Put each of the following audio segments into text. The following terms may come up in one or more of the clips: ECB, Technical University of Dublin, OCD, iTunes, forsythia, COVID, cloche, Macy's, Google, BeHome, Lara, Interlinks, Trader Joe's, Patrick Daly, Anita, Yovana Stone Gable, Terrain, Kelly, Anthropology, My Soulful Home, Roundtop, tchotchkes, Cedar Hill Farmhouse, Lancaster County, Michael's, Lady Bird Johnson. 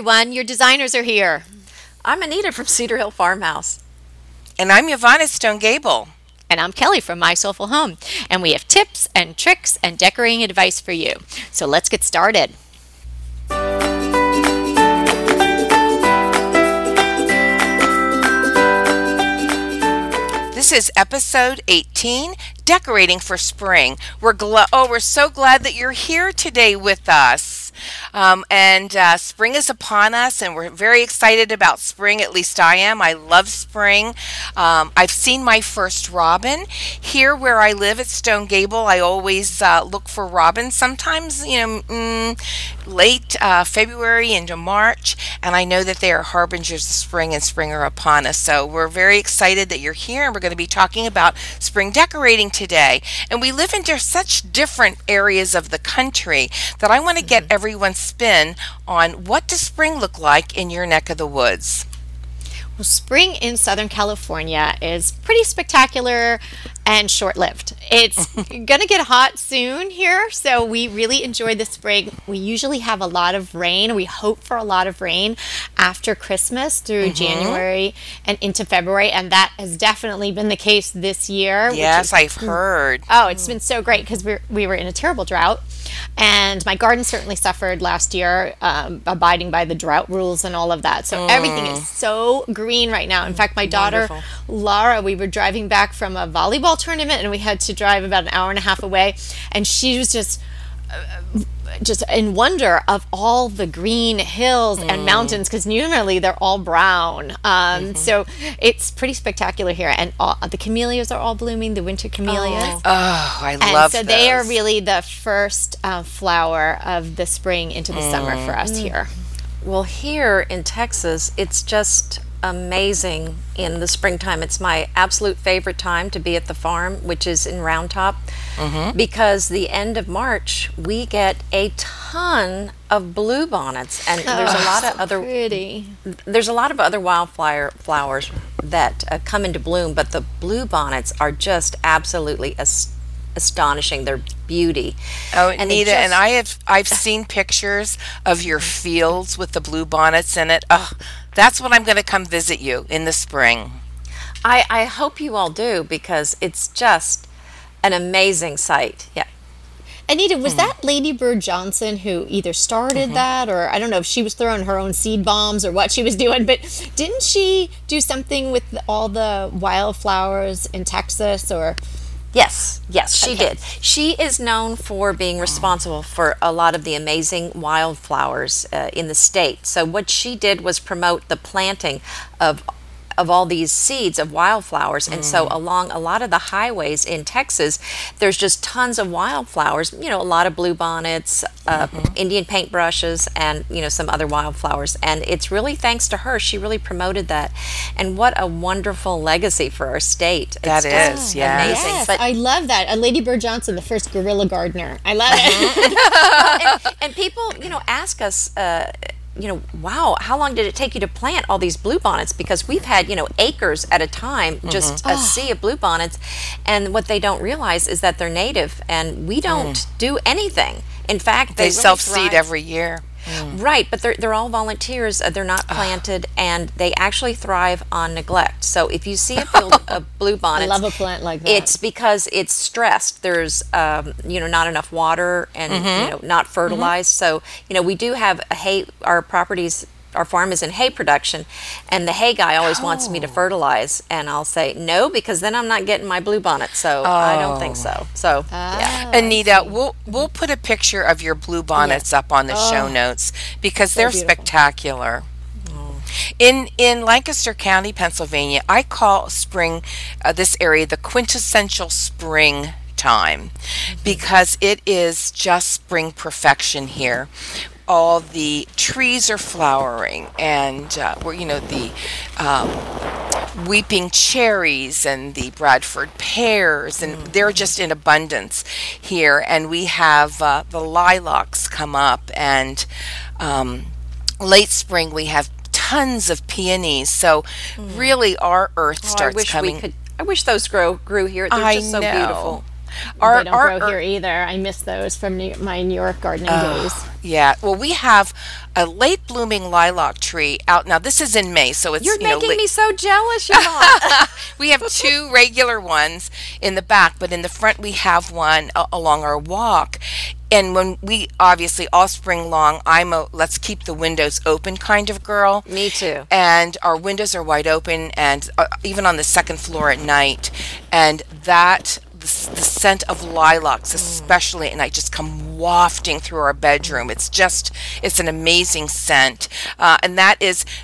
everyone. Your designers are here. I'm Anita from Cedar Hill Farmhouse. And I'm Yovana Stone Gable. And I'm Kelly from My Soulful Home. And we have tips and tricks and decorating advice for you. So let's get started. This is episode 18, Decorating for Spring. We're so glad that you're here today with us. Spring is upon us, and we're very excited about spring. At least I am. I love spring. I've seen my first robin here where I live at Stone Gable. I always look for robins. Sometimes, late February into March, and I know that they are harbingers of spring, and spring are upon us. So we're very excited that you're here, and we're going to be talking about spring decorating today. And we live in such different areas of the country that I want to get everyone's spin on what does spring look like in your neck of the woods. Well, spring in Southern California is pretty spectacular and short-lived. It's going to get hot soon here, so we really enjoy the spring. We usually have a lot of rain. We hope for a lot of rain after Christmas through January and into February, and that has definitely been the case this year. Yes, I've heard. Oh, it's been so great because we were in a terrible drought, and my garden certainly suffered last year, abiding by the drought rules and all of that. So everything is so green right now. In fact, my daughter, Lara, we were driving back from a volleyball tournament, and we had to drive about an hour and a half away, and she was just in wonder of all the green hills and mountains, because normally they're all brown. So it's pretty spectacular here, and all the camellias are all blooming, the winter camellias. I love those. They are really the first flower of the spring into the summer for us here. Well, here in Texas, it's just amazing in the springtime. It's my absolute favorite time to be at the farm, which is in Roundtop, because the end of March we get a ton of bluebonnets, and there's a lot of other wildflowers that come into bloom, but the bluebonnets are just absolutely astonishing, their beauty. Oh, and Anita, and I've seen pictures of your fields with the bluebonnets in it. Oh, that's when I'm going to come visit you in the spring. I hope you all do, because it's just an amazing sight. Yeah. Anita, was that Lady Bird Johnson who either started that, or I don't know if she was throwing her own seed bombs or what she was doing, but didn't she do something with all the wildflowers in Texas? Or Yes, she did. She is known for being responsible for a lot of the amazing wildflowers in the state. So what she did was promote the planting of all these seeds of wildflowers. And so along a lot of the highways in Texas, there's just tons of wildflowers, a lot of bluebonnets, Indian paintbrushes, and, some other wildflowers. And it's really thanks to her. She really promoted that. And what a wonderful legacy for our state. Amazing. Yes, but I love that. Lady Bird Johnson, the first guerrilla gardener. I love it. and people, ask us, wow, how long did it take you to plant all these bluebonnets? Because we've had, acres at a time, just a sea of bluebonnets. And what they don't realize is that they're native, and we don't do anything. In fact, they really self-seed every year. Right, but they're all volunteers. They're not planted, and they actually thrive on neglect. So if you see a field of bluebonnets, I love a plant like that. It's because it's stressed. There's not enough water, and not fertilized. So we do have hay. Our farm is in hay production, and the hay guy always wants me to fertilize, and I'll say no, because then I'm not getting my bluebonnet, so I don't think so. So, yeah. Anita, we'll put a picture of your bluebonnets up on the show notes, because they're spectacular. In Lancaster County, Pennsylvania, I call spring, this area, the quintessential spring time, because it is just spring perfection here. All the trees are flowering, and the weeping cherries and the Bradford pears, and they're just in abundance here. And we have the lilacs come up, and late spring we have tons of peonies. So really, our earth starts coming. I wish those grew here. They're just so beautiful. They don't grow here either. I miss those from my New York gardening days. Yeah. Well, we have a late blooming lilac tree out now. This is in May, so it's me so jealous, Yvonne. We have two regular ones in the back, but in the front we have one along our walk. And when we obviously all spring long, I'm a let's keep the windows open kind of girl. Me too. And our windows are wide open, and even on the second floor at night, and the scent of lilacs especially at night just come wafting through our bedroom. It's an amazing scent, and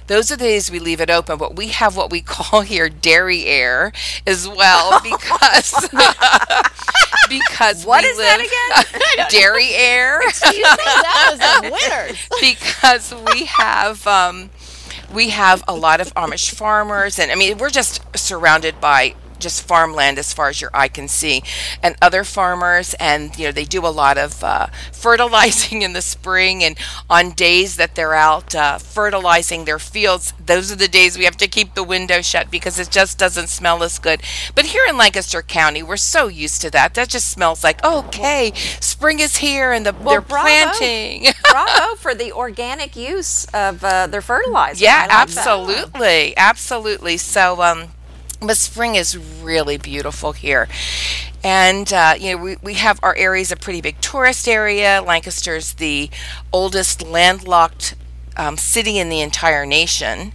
those are the days we leave it open. But we have what we call here dairy air as well, because what is that again? Dairy air. Excuse me, that was a winner. Because we have a lot of Amish farmers, and I mean we're just surrounded by just farmland as far as your eye can see, and other farmers, and they do a lot of fertilizing in the spring, and on days that they're out fertilizing their fields, those are the days we have to keep the window shut because it just doesn't smell as good. But here in Lancaster County, we're so used to that just smells like, okay, spring is here, and they're planting. Bravo for the organic use of their fertilizer. Yeah, absolutely. So but spring is really beautiful here. And, we have our area's a pretty big tourist area. Lancaster's the oldest landlocked city in the entire nation.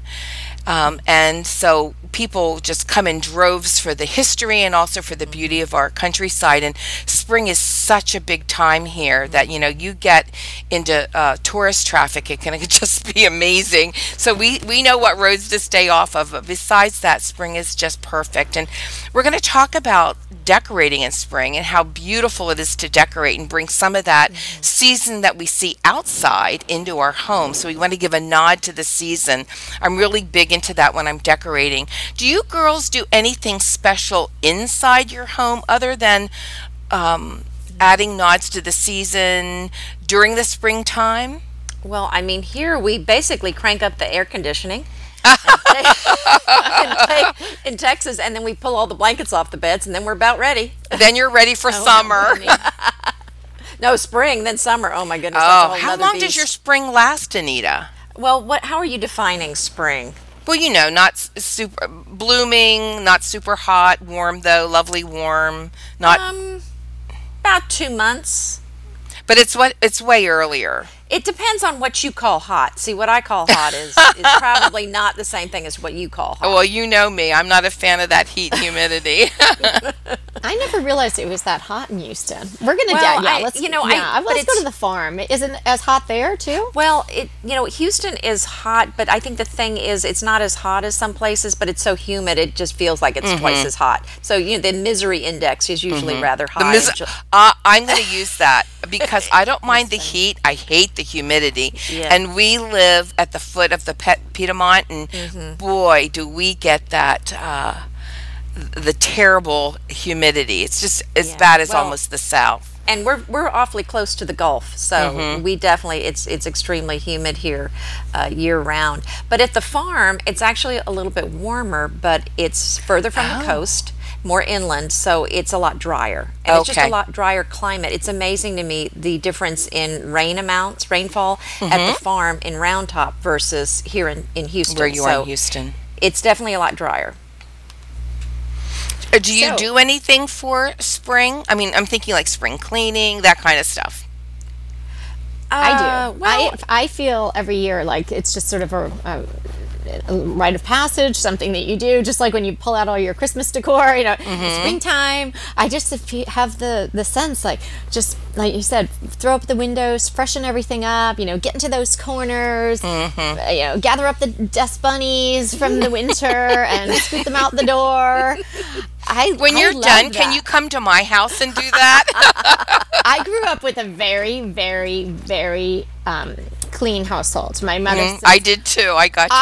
And so people just come in droves for the history and also for the beauty of our countryside. And spring is such a big time here that, you get into tourist traffic. It can just be amazing. So we know what roads to stay off of. But besides that, spring is just perfect. And we're going to talk about decorating in spring and how beautiful it is to decorate and bring some of that season that we see outside into our home. So we want to give a nod to the season. I'm really big into that when I'm decorating. Do you girls do anything special inside your home other than adding nods to the season during the springtime? Well, I mean, here we basically crank up the air conditioning in Texas, and then we pull all the blankets off the beds, and then we're about ready. Then you're ready for summer. No, spring, then summer. Oh, my goodness. Oh, how long does your spring last, Anita? Well, how are you defining spring? Well, not super blooming, not super hot, warm though, lovely warm, not about 2 months. But it's way earlier. It depends on what you call hot. See, what I call hot is probably not the same thing as what you call hot. Well, you know me. I'm not a fan of that heat and humidity. I never realized it was that hot in Houston. We're going to let's go to the farm. Isn't it as hot there, too? Well, Houston is hot, but I think the thing is it's not as hot as some places, but it's so humid it just feels like it's twice as hot. So, the misery index is usually rather high. I'm going to use that because I don't mind the heat. I hate the humidity, and we live at the foot of the Piedmont, and boy, do we get that the terrible humidity. It's just as bad as almost the South. And we're awfully close to the Gulf, so we definitely it's extremely humid here year round. But at the farm, it's actually a little bit warmer, but it's further from the coast. More inland, so it's a lot drier. And it's just a lot drier climate. It's amazing to me the difference in rainfall at the farm in Roundtop versus here in Houston. Where you are in Houston. It's definitely a lot drier. Do you do anything for spring? I mean, I'm thinking like spring cleaning, that kind of stuff. I do. Well, I feel every year like it's just sort of a rite of passage, something that you do, just like when you pull out all your Christmas decor, springtime. I just have the sense, like you said, throw up the windows, freshen everything up, get into those corners, gather up the dust bunnies from the winter and scoop them out the door. When you're done, can you come to my house and do that? I grew up with a very, very, very clean household. My mother says, I did too. I got you.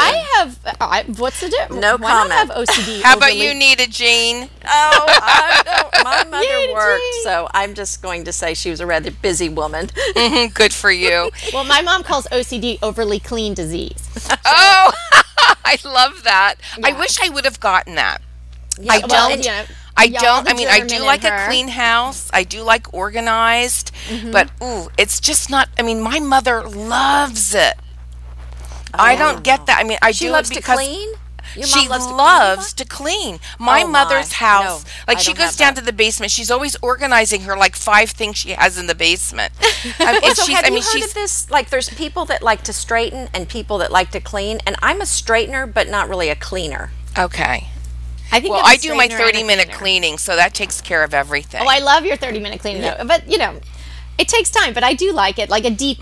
What's the difference? No comment. I have OCD. How about you, Nita Jean? Oh, I don't. My mother worked, so I'm just going to say she was a rather busy woman. Good for you. Well, my mom calls OCD overly clean disease. I love that. Yeah. I wish I would have gotten that. Yeah, I don't. I mean, I do like a clean house. I do like organized. Mm-hmm. But, it's just not, I mean, my mother loves it. Oh. I don't get that. I mean, I do it because... She loves to clean? Your mom loves to clean. My mother's house, like she goes down to the basement. She's always organizing her like 5 things she has in the basement. Have you heard of this? Like, there's people that like to straighten and people that like to clean. And I'm a straightener, but not really a cleaner. Okay. I do my 30-minute cleaning, so that takes care of everything. Oh, I love your 30-minute cleaning, though. But it takes time, but I do like it, like a deep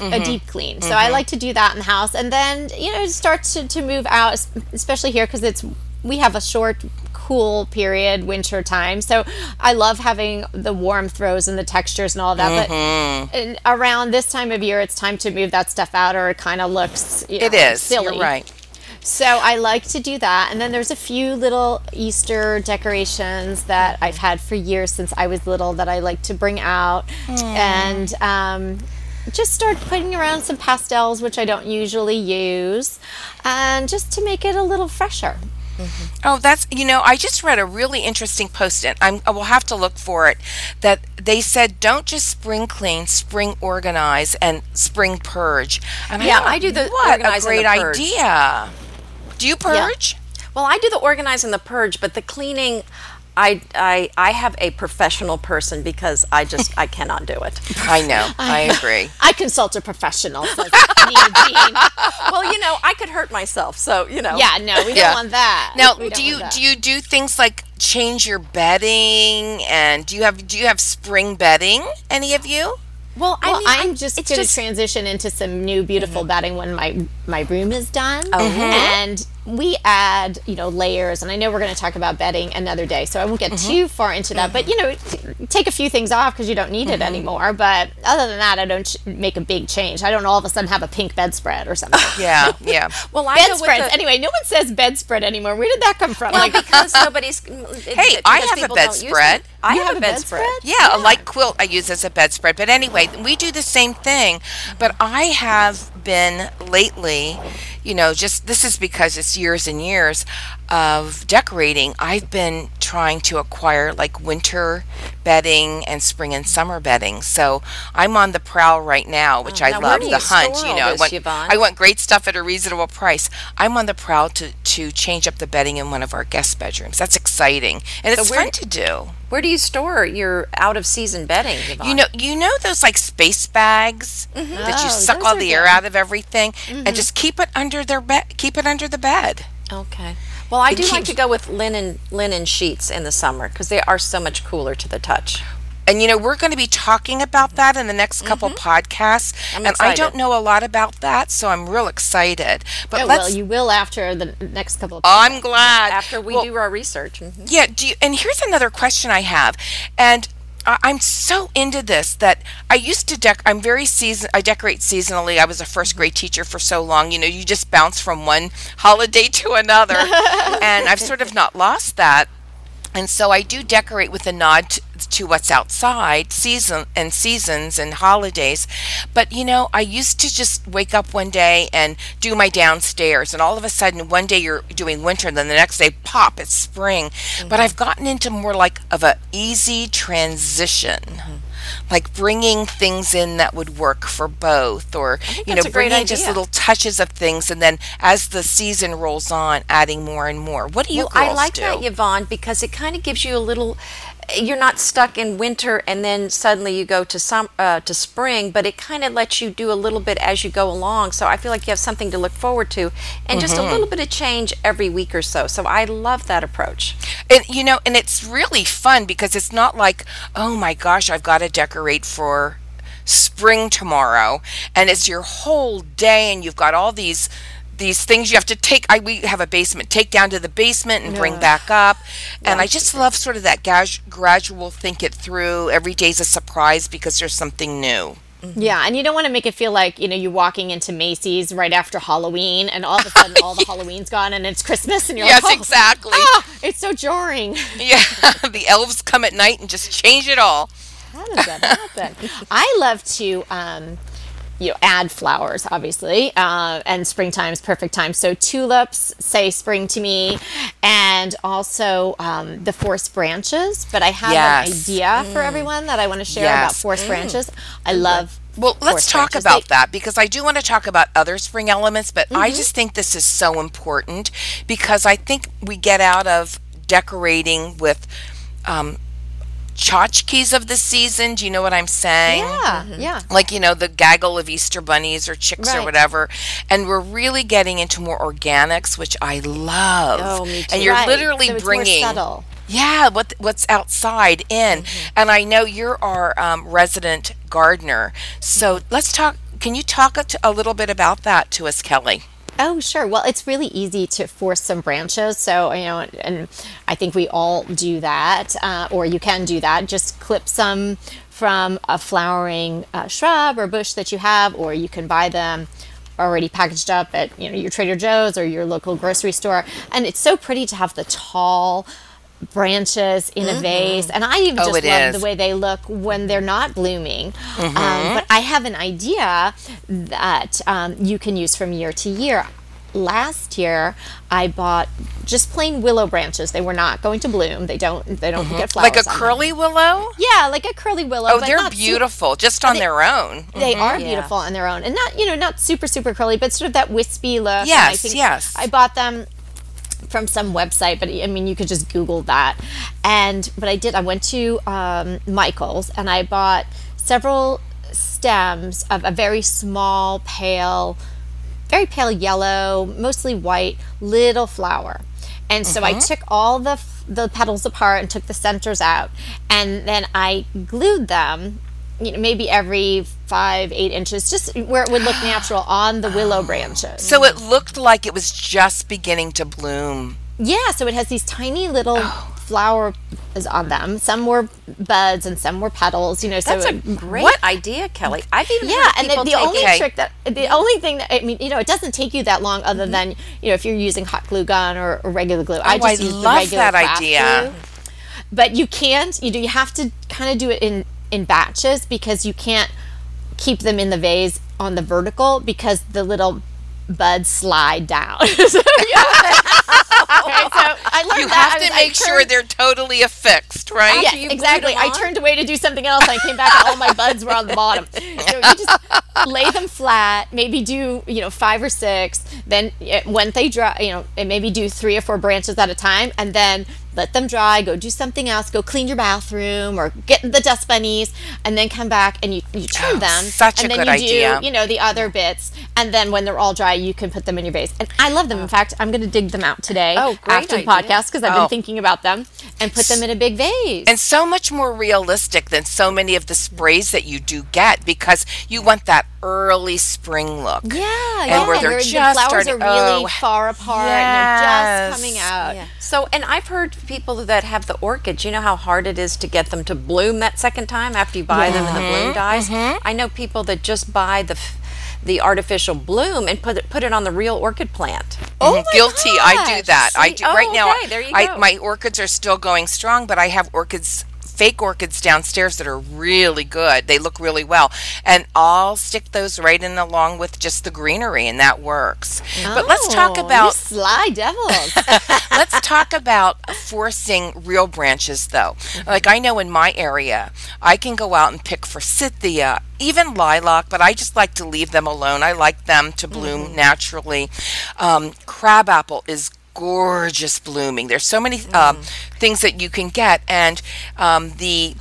clean. So I like to do that in the house, and then it starts to move out, especially here because we have a short, cool period, winter time. So I love having the warm throws and the textures and all that. Mm-hmm. But around this time of year, it's time to move that stuff out, or it kind of looks silly. You're right. So I like to do that, and then there's a few little Easter decorations that I've had for years since I was little that I like to bring out, and just start putting around some pastels, which I don't usually use, and just to make it a little fresher. Mm-hmm. Oh, that's, I just read a really interesting post, and I will have to look for it, that they said, don't just spring clean, spring organize, and spring purge. And I do the organize and the purge. What a great idea. Do you purge? Yeah. Well, I do the organize and the purge, but the cleaning, I have a professional person because I cannot do it. I know. I agree. I consult a professional. Says Nadine. Well, I could hurt myself. So, Yeah, no, we don't want that. Now, do you do things like change your bedding, and do you have spring bedding? Any of you? Well, I'm just going to transition into some new beautiful bedding when my room is done. Mm-hmm. And we add, layers. And I know we're going to talk about bedding another day, so I won't get too far into that. But, take a few things off because you don't need it anymore. But other than that, I don't make a big change. I don't all of a sudden have a pink bedspread or something. Yeah. Well, bedspreads. Anyway, no one says bedspread anymore. Where did that come from? Well, because nobody's... Hey, I have a bedspread. I have a bedspread. Yeah, a light quilt I use as a bedspread. But anyway, we do the same thing. But I have been lately, this is because it's years and years of decorating. I've been trying to acquire like winter bedding and spring and summer bedding. So I'm on the prowl right now, which I love the hunt. I want great stuff at a reasonable price. I'm on the prowl to change up the bedding in one of our guest bedrooms. That's exciting, and it's fun to do. Where do you store your out-of-season bedding, Yvonne? You know those like space bags that you suck all the air out of everything, and just keep it under the bed. Okay. Well, I do like to go with linen sheets in the summer because they are so much cooler to the touch. And we're going to be talking about that in the next couple podcasts, I don't know a lot about that, so I'm real excited. But you will after the next couple of podcasts. I'm glad after we do our research. Mm-hmm. Yeah. And here's another question I have, and I'm so into this that I used to I decorate seasonally. I was a first grade teacher for so long. You just bounce from one holiday to another, and I've sort of not lost that. And so I do decorate with a nod to what's outside, seasons and holidays. But, I used to just wake up one day and do my downstairs. And all of a sudden, one day you're doing winter, and then the next day, pop, it's spring. Mm-hmm. But I've gotten into more like of an easy transition. Mm-hmm. Like bringing things in that would work for both, or bringing just little touches of things, and then as the season rolls on, adding more and more. What do you girls do? I like that, Yvonne, because it kind of gives you a little. You're not stuck in winter, and then suddenly you go to spring. But it kind of lets you do a little bit as you go along. So I feel like you have something to look forward to, and just a little bit of change every week or so. So I love that approach. And and it's really fun because it's not like, oh my gosh, I've got to decorate for spring tomorrow, and it's your whole day, and you've got all these things you have to we have a basement, take down to the basement and bring back up. And I just love sort of that gradual think it through. Every day's a surprise because there's something new. Mm-hmm. Yeah, and you don't want to make it feel like, you're walking into Macy's right after Halloween, and all of a sudden all the Halloween's gone and it's Christmas, and you're like, yes, exactly. Ah, it's so jarring. Yeah, the elves come at night and just change it all. How does that happen? I love to you know, add flowers, obviously, and springtime is perfect time. So tulips say spring to me, and also the forest branches. But I have an idea for everyone that I want to share about forest branches. I love. Well, let's talk about that, because I do want to talk about other spring elements, but I just think this is so important, because I think we get out of decorating with tchotchkes of the season. Do you know what I'm saying? Yeah, yeah. Like, you know, the gaggle of Easter bunnies or chicks or whatever. And we're really getting into more organics, which I love. Oh, me too. And you're literally so bringing... More subtle. Yeah, what's outside in. And I know you're our resident gardener. So let's talk. Can you talk a little bit about that to us, Kelly? Oh, sure. Well, it's really easy to force some branches. So, you know, and I think we all do that, or you can do that. Just clip some from a flowering shrub or bush that you have, or you can buy them already packaged up at, you know, your Trader Joe's or your local grocery store. And it's so pretty to have the tall branches in a vase, and I even just love the way they look when they're not blooming. But I have an idea that you can use from year to year. Last year, I bought just plain willow branches. They were not going to bloom. They don't get flowers. Like a curly willow? Yeah, like a curly willow. Oh, but they're beautiful just on their own. They are beautiful on their own, and not, you know, not super super curly, but sort of that wispy look. Yes, and I think I bought them from some website, but I mean, you could just Google that. And but I went to Michael's, and I bought several stems of a very small, very pale yellow, mostly white, little flower. And so I took all the petals apart and took the centers out, and then I glued them, you know, maybe every 5-8 inches, just where it would look natural on the willow branches. So it looked like it was just beginning to bloom. Yeah, so it has these tiny little flowers on them. Some were buds and some were petals. You know, that's so a great idea, Kelly. I've even heard people the only thing that I mean, you know, it doesn't take you that long, other than, you know, if you're using hot glue gun or regular glue. I love that idea. But you can't. You have to kind of do it in batches, because you can't keep them in the vase on the vertical, because the little buds slide down. You have to make sure they're totally affixed, right? Yeah, exactly. I turned away to do something else, and I came back and all my buds were on the bottom. So you just lay them flat, maybe do, you know, 5 or 6, then when they dry, you know, and maybe do 3 or 4 branches at a time, and then let them dry, go do something else, go clean your bathroom or get the dust bunnies, and then come back and you trim them. Such a good idea. And then you do, you know, the other bits, and then when they're all dry, you can put them in your vase. And I love them. In fact, I'm going to dig them out today after the podcast, because I've been thinking about them, and put them in a big vase. And so much more realistic than so many of the sprays that you do get, because you want that early spring look. Yeah, where the flowers are really far apart and they're just coming out. Yeah. So, and I've heard people that have the orchids, you know how hard it is to get them to bloom that second time after you buy them, and the bloom dies. I know people that just buy the artificial bloom and put it on the real orchid plant. Oh, guilty! Gosh. I do that. See? I do right now. Okay. There you go. My orchids are still going strong, but I have fake orchids downstairs that are really good. They look really well, and I'll stick those right in along with just the greenery, and that works. But let's talk about you sly devils. Let's talk about forcing real branches, though. Like, I know in my area, I can go out and pick forsythia, even lilac, but I just like to leave them alone. I like them to bloom naturally. Crabapple is gorgeous blooming. There's so many things that you can get, and the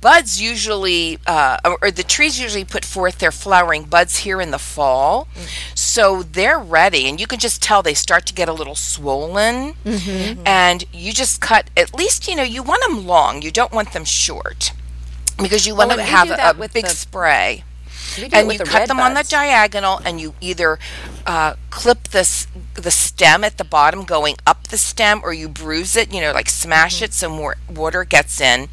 buds usually or the trees usually put forth their flowering buds here in the fall, so they're ready, and you can just tell they start to get a little swollen, and you just cut, at least, you know, you want them long, you don't want them short, because you want to have a big spray. And you cut them on the diagonal, and you either clip the stem at the bottom going up the stem, or you bruise it, you know, like smash it so more water gets in,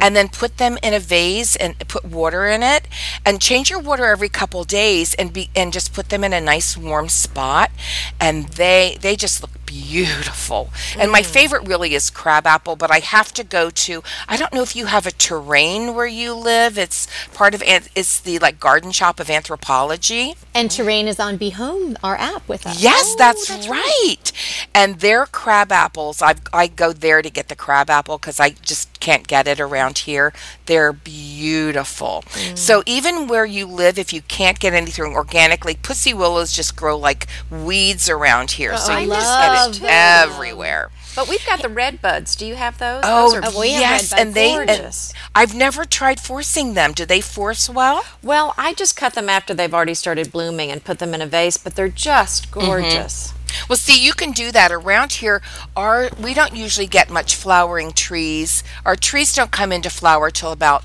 and then put them in a vase and put water in it, and change your water every couple days, and just put them in a nice warm spot, and they just look beautiful. And my favorite really is crabapple, but I have to go to, I don't know if you have a Terrain where you live. It's part of, it's the like garden shop of Anthropology. And Terrain is on BeHome, our app with us. Yes, that's right. And their crab apples, I go there to get the crab apple because I just can't get it around here. They're beautiful. So even where you live, if you can't get anything organically, pussy willows just grow like weeds around here. So you just get it everywhere. But we've got the red buds. Do you have those? Oh, yes. Red buds. And I've never tried forcing them. Do they force well? Well, I just cut them after they've already started blooming and put them in a vase, but they're just gorgeous. Well, see, you can do that around here. We don't usually get much flowering trees. Our trees don't come into flower till about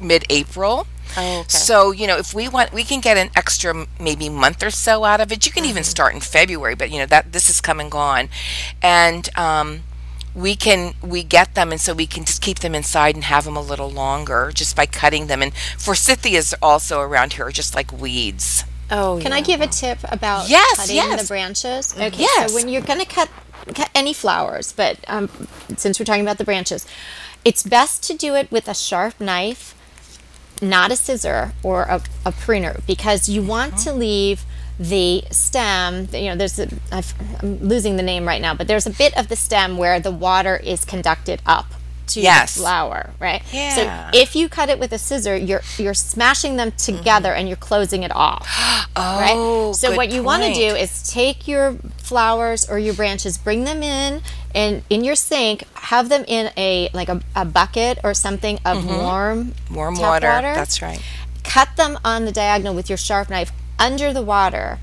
mid-April. Oh, okay. So, you know, if we want, we can get an extra maybe month or so out of it. You can even start in February, but you know that this is come and gone, and we get them, and so we can just keep them inside and have them a little longer just by cutting them. And forsythias also around here are just like weeds. Oh, can I give a tip about cutting the branches? Okay, so when you're going to cut any flowers, but since we're talking about the branches, it's best to do it with a sharp knife, not a scissor or a pruner, because you want to leave the stem, you know, I'm losing the name right now, but there's a bit of the stem where the water is conducted up to the flower, right? Yeah. So if you cut it with a scissor, you're smashing them together and you're closing it off. Right? So what you want to do is take your flowers or your branches, bring them in, and in your sink, have them in a bucket or something of warm tap water. That's right. Cut them on the diagonal with your sharp knife under the water,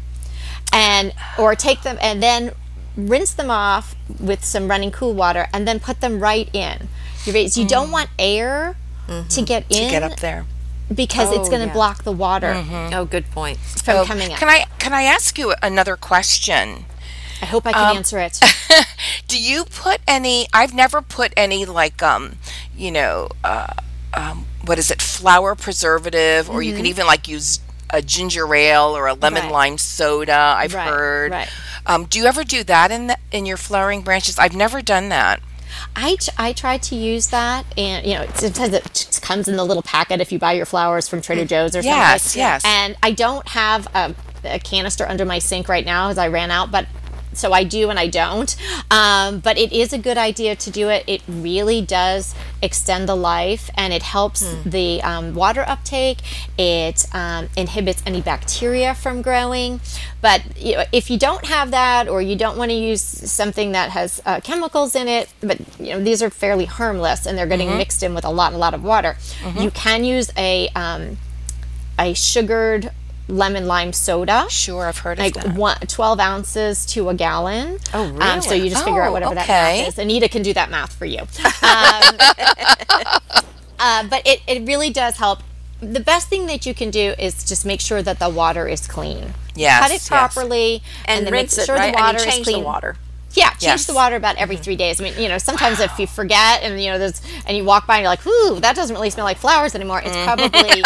or take them and then rinse them off with some running cool water, and then put them right in your vase. You don't want air to get in, to get up there, because it's going to block the water. Oh, good point. From coming up. Can I ask you another question? I hope I can answer it. Do you put any? I've never put any what is it? Flour preservative, or you can even use a ginger ale or a lemon lime soda. I've heard. Right. Do you ever do that in your flowering branches? I've never done that. I try to use that, and you know, sometimes it just comes in the little packet if you buy your flowers from Trader Joe's or something. Yes. And I don't have a canister under my sink right now because I ran out, but so I do and I don't. But it is a good idea to do it. It really does extend the life, and it helps the water uptake. It inhibits any bacteria from growing. But you know, if you don't have that, or you don't want to use something that has chemicals in it, but you know these are fairly harmless, and they're getting mixed in with a lot of water. You can use a sugared lemon lime soda. Sure, I've heard of that. 12 ounces to a gallon. Oh, really? So you just figure out whatever that math is. Anita can do that math for you. But it really does help. The best thing that you can do is just make sure that the water is clean. Yes. Cut it properly and then rinse make sure it, right? the water and you change is clean. The water. Yeah, change the water about every 3 days. I mean, you know, sometimes if you forget and you know there's and you walk by and you're like, "Ooh, that doesn't really smell like flowers anymore." It's probably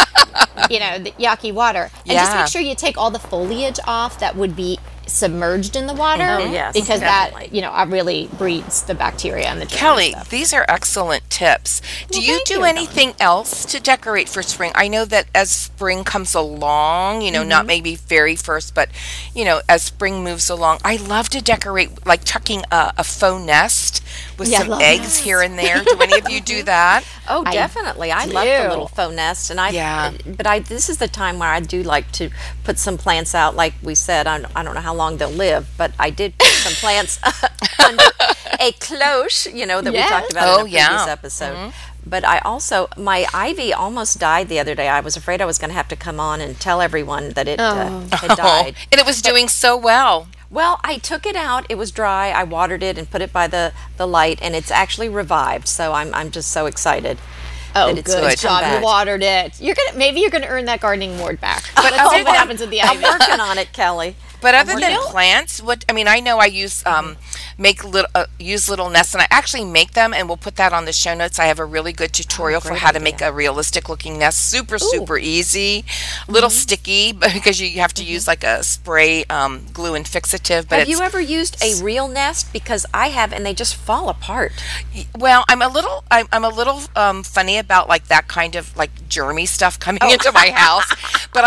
you know, the yucky water. And just make sure you take all the foliage off that would be submerged in the water because definitely. That, you know, really breeds the bacteria and the Kelly, stuff. These are excellent tips. Do you do anything else to decorate for spring? I know that as spring comes along, you know, not maybe very first, but you know, as spring moves along, I love to decorate like tucking a faux nest with some eggs here and there. Do any of you do that? Oh, definitely. I love the little faux nest, and but this is the time where I do like to put some plants out. Like we said, I don't know how long they'll live, but I did put some plants under a cloche, you know, that we talked about in a previous episode. But I also, my ivy almost died the other day. I was afraid I was going to have to come on and tell everyone that it had died. And it was doing so well. Well, I took it out. It was dry. I watered it and put it by the light, and it's actually revived. So I'm just so excited. Oh, good job! You watered it. You're gonna earn that gardening award back. But that's what happens with the ivy. I'm working on it, Kelly. But other than plants, what I mean, I know I use use little nests, and I actually make them, and we'll put that on the show notes. I have a really good tutorial for how to make a realistic looking nest. Super easy, little sticky because you have to use like a spray glue and fixative. But have you ever used a real nest? Because I have, and they just fall apart. Well, I'm a little funny about like that kind of like germy stuff coming into my house. But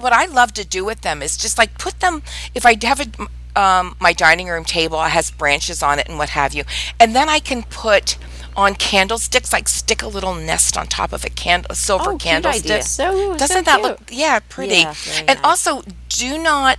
what I love to do with them is just like put them. If I have my dining room table has branches on it and what have you, and then I can put on candlesticks, like stick a little nest on top of a silver candlestick. So doesn't that look pretty? Yeah, and also, do not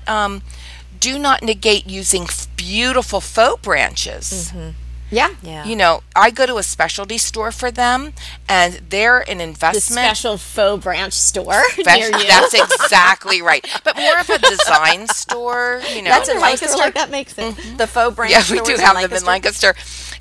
negate using beautiful faux branches. Mm-hmm. Yeah. You know, I go to a specialty store for them, and they're an investment. The special faux branch store near you. That's exactly right. But more of a design store, you know. That's in Lancaster. Like that makes it. Mm-hmm. The faux branch store. Yeah, we do have them in Lancaster.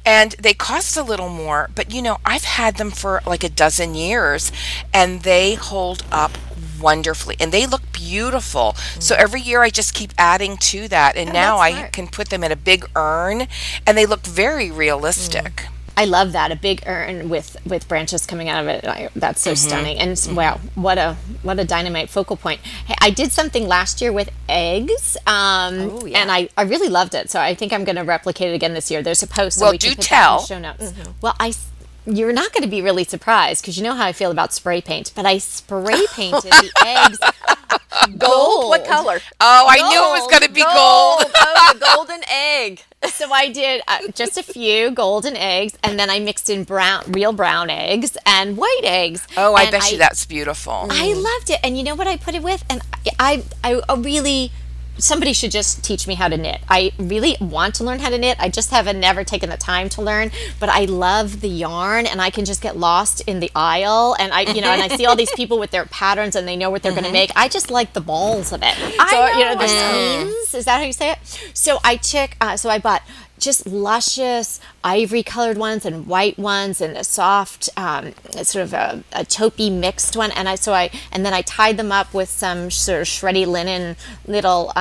And they cost a little more, but, you know, I've had them for like 12 years, and they hold up wonderfully, and they look beautiful. Mm-hmm. So every year I just keep adding to that, and now I can put them in a big urn, and they look very realistic. Mm-hmm. I love that, a big urn with branches coming out of it. That's so stunning. And wow, what a dynamite focal point. Hey, I did something last year with eggs, and I really loved it. So I think I'm going to replicate it again this year. There's a post so we can put that in the show notes. Mm-hmm. Well, you're not going to be really surprised because you know how I feel about spray paint, but I spray painted the eggs gold. What color? Oh, gold. I knew it was going to be gold. Oh, the golden egg. So I did just a few golden eggs, and then I mixed in real brown eggs and white eggs. Oh, I bet you that's beautiful. I loved it. And you know what I put it with? And I really... Somebody should just teach me how to knit. I really want to learn how to knit. I just haven't never taken the time to learn, but I love the yarn, and I can just get lost in the aisle, and I see all these people with their patterns, and they know what they're going to make. I just like the balls of it. The seams, is that how you say it? So I bought just luscious ivory colored ones and white ones and a soft sort of a taupey mixed one, and then I tied them up with some sort of shreddy linen little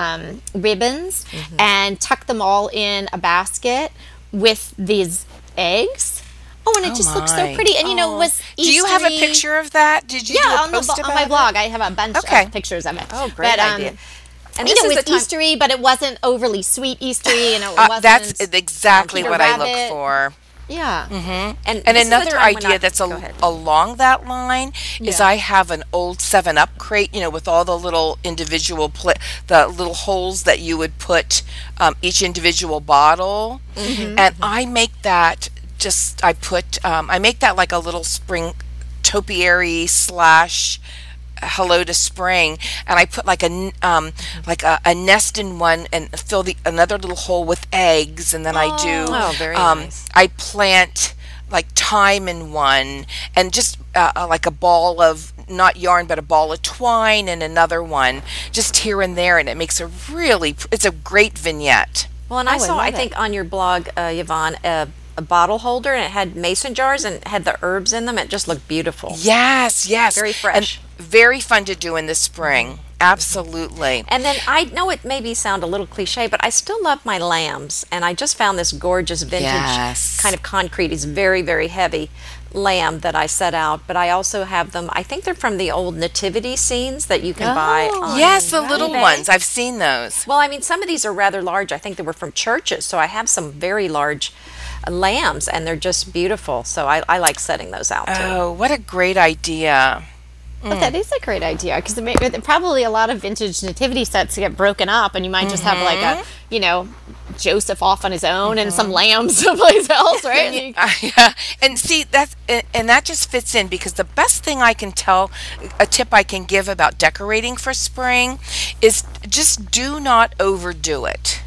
ribbons and tucked them all in a basket with these eggs. Oh, and it just looks so pretty. And, you know, it was Eastery. Do you have a picture of that? Did you do a post about it? Yeah, on my blog. I have a bunch of pictures of it. Oh, great idea. And it was Eastery, but it wasn't overly sweet Eastery, and it wasn't. That's exactly what I look for. Yeah. Mm-hmm. And another idea that's along that line is I have an old 7-Up crate, you know, with all the little individual the little holes that you would put each individual bottle, and I make that like a little spring topiary / hello to spring, and I put like a nest in one and fill another little hole with eggs, and then nice. I plant like thyme in one, and just like a ball of not yarn but a ball of twine in another one, just here and there, and it makes it's a great vignette. Well, and I think on your blog, Yvonne, a bottle holder, and it had mason jars and it had the herbs in them. It just looked beautiful. Yes. Very fresh. And very fun to do in the spring. Absolutely. And then I know it maybe sound a little cliche, but I still love my lambs, and I just found this gorgeous vintage kind of concrete. It's very, very heavy lamb that I set out, but I also have them. I think they're from the old nativity scenes that you can buy on the little ones. I've seen those. Well, I mean, some of these are rather large. I think they were from churches, so I have some very large lambs, and they're just beautiful. So I like setting those out too. Oh, what a great idea. But that is a great idea, because probably a lot of vintage nativity sets get broken up, and you might just have like a, you know, Joseph off on his own and some lambs someplace else, right? And see, that just fits in, because the best thing I can tell, a tip I can give about decorating for spring is just do not overdo it.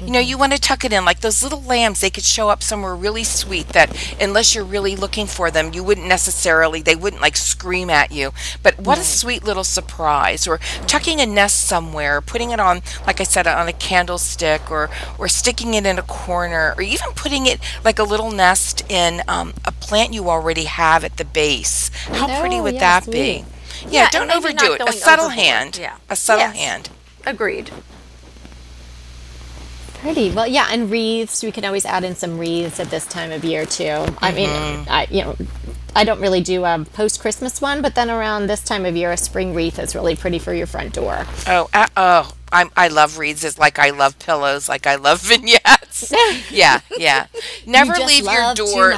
You know, you want to tuck it in. Like those little lambs, they could show up somewhere really sweet that unless you're really looking for them, you wouldn't necessarily, they wouldn't like scream at you. But what a sweet little surprise. Or tucking a nest somewhere, putting it on, like I said, on a candlestick, or sticking it in a corner, or even putting it like a little nest in a plant you already have at the base. How pretty would that be? Yeah, don't overdo it. A subtle hand. Agreed. pretty. Well, yeah, and wreaths. We can always add in some wreaths at this time of year too. I mean, I don't really do a post-Christmas one, but then around this time of year, a spring wreath is really pretty for your front door. I love wreaths. It's like I love pillows, like I love vignettes. Yeah. Never leave your door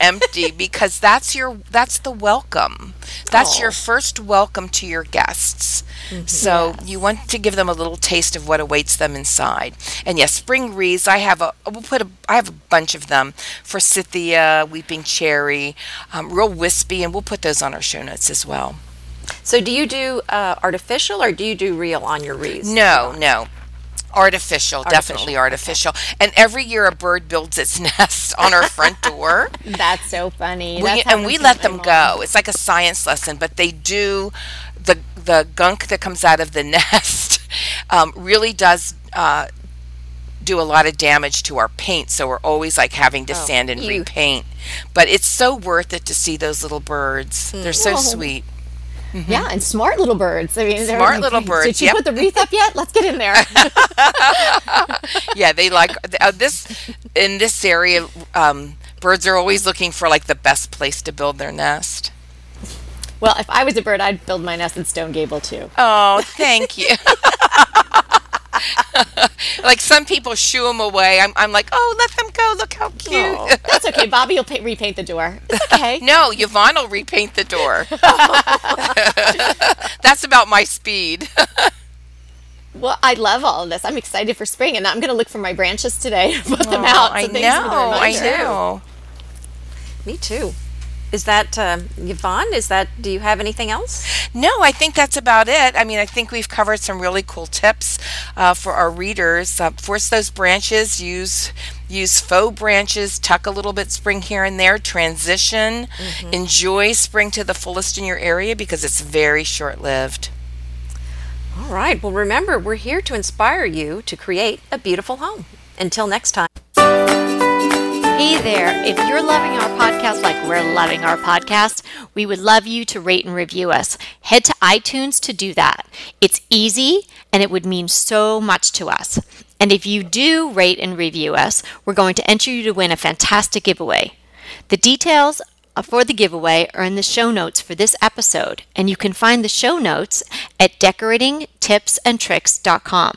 empty, because that's the welcome. That's your first welcome to your guests. Mm-hmm. So you want to give them a little taste of what awaits them inside. And yes, spring wreaths. I have a bunch of them for Forsythia, weeping cherry, real wispy, and we'll put those on our show notes as well. So do you do artificial or do you do real on your wreaths? No. Definitely artificial. Okay. And every year a bird builds its nest on our front door. That's so funny. We let them go. It's like a science lesson, but they do, the gunk that comes out of the nest really does do a lot of damage to our paint, so we're always like having to sand and repaint. But it's so worth it to see those little birds. Mm. They're so sweet. Mm-hmm. Yeah, and smart little birds. I mean, smart little birds. Did you put the wreath up yet? Let's get in there. Yeah, they like this in this area. Birds are always looking for like the best place to build their nest. Well, if I was a bird, I'd build my nest in Stone Gable too. Oh, thank you. Like some people shoo them away. I'm like, oh, let them go. Look how cute. Oh, that's okay. Bobby will repaint the door. It's okay. No, Yvonne will repaint the door. That's about my speed. Well, I love all of this. I'm excited for spring, and I'm going to look for my branches today to put them out. I know. Me too. Is that Yvonne? Do you have anything else? No, I think that's about it. I mean, I think we've covered some really cool tips for our readers. Force those branches. Use faux branches. Tuck a little bit spring here and there. Transition. Mm-hmm. Enjoy spring to the fullest in your area because it's very short-lived. All right. Well, remember, we're here to inspire you to create a beautiful home. Until next time. Hey there, if you're loving our podcast like we're loving our podcast, we would love you to rate and review us. Head to iTunes to do that. It's easy and it would mean so much to us. And if you do rate and review us, we're going to enter you to win a fantastic giveaway. The details for the giveaway are in the show notes for this episode, and you can find the show notes at decoratingtipsandtricks.com.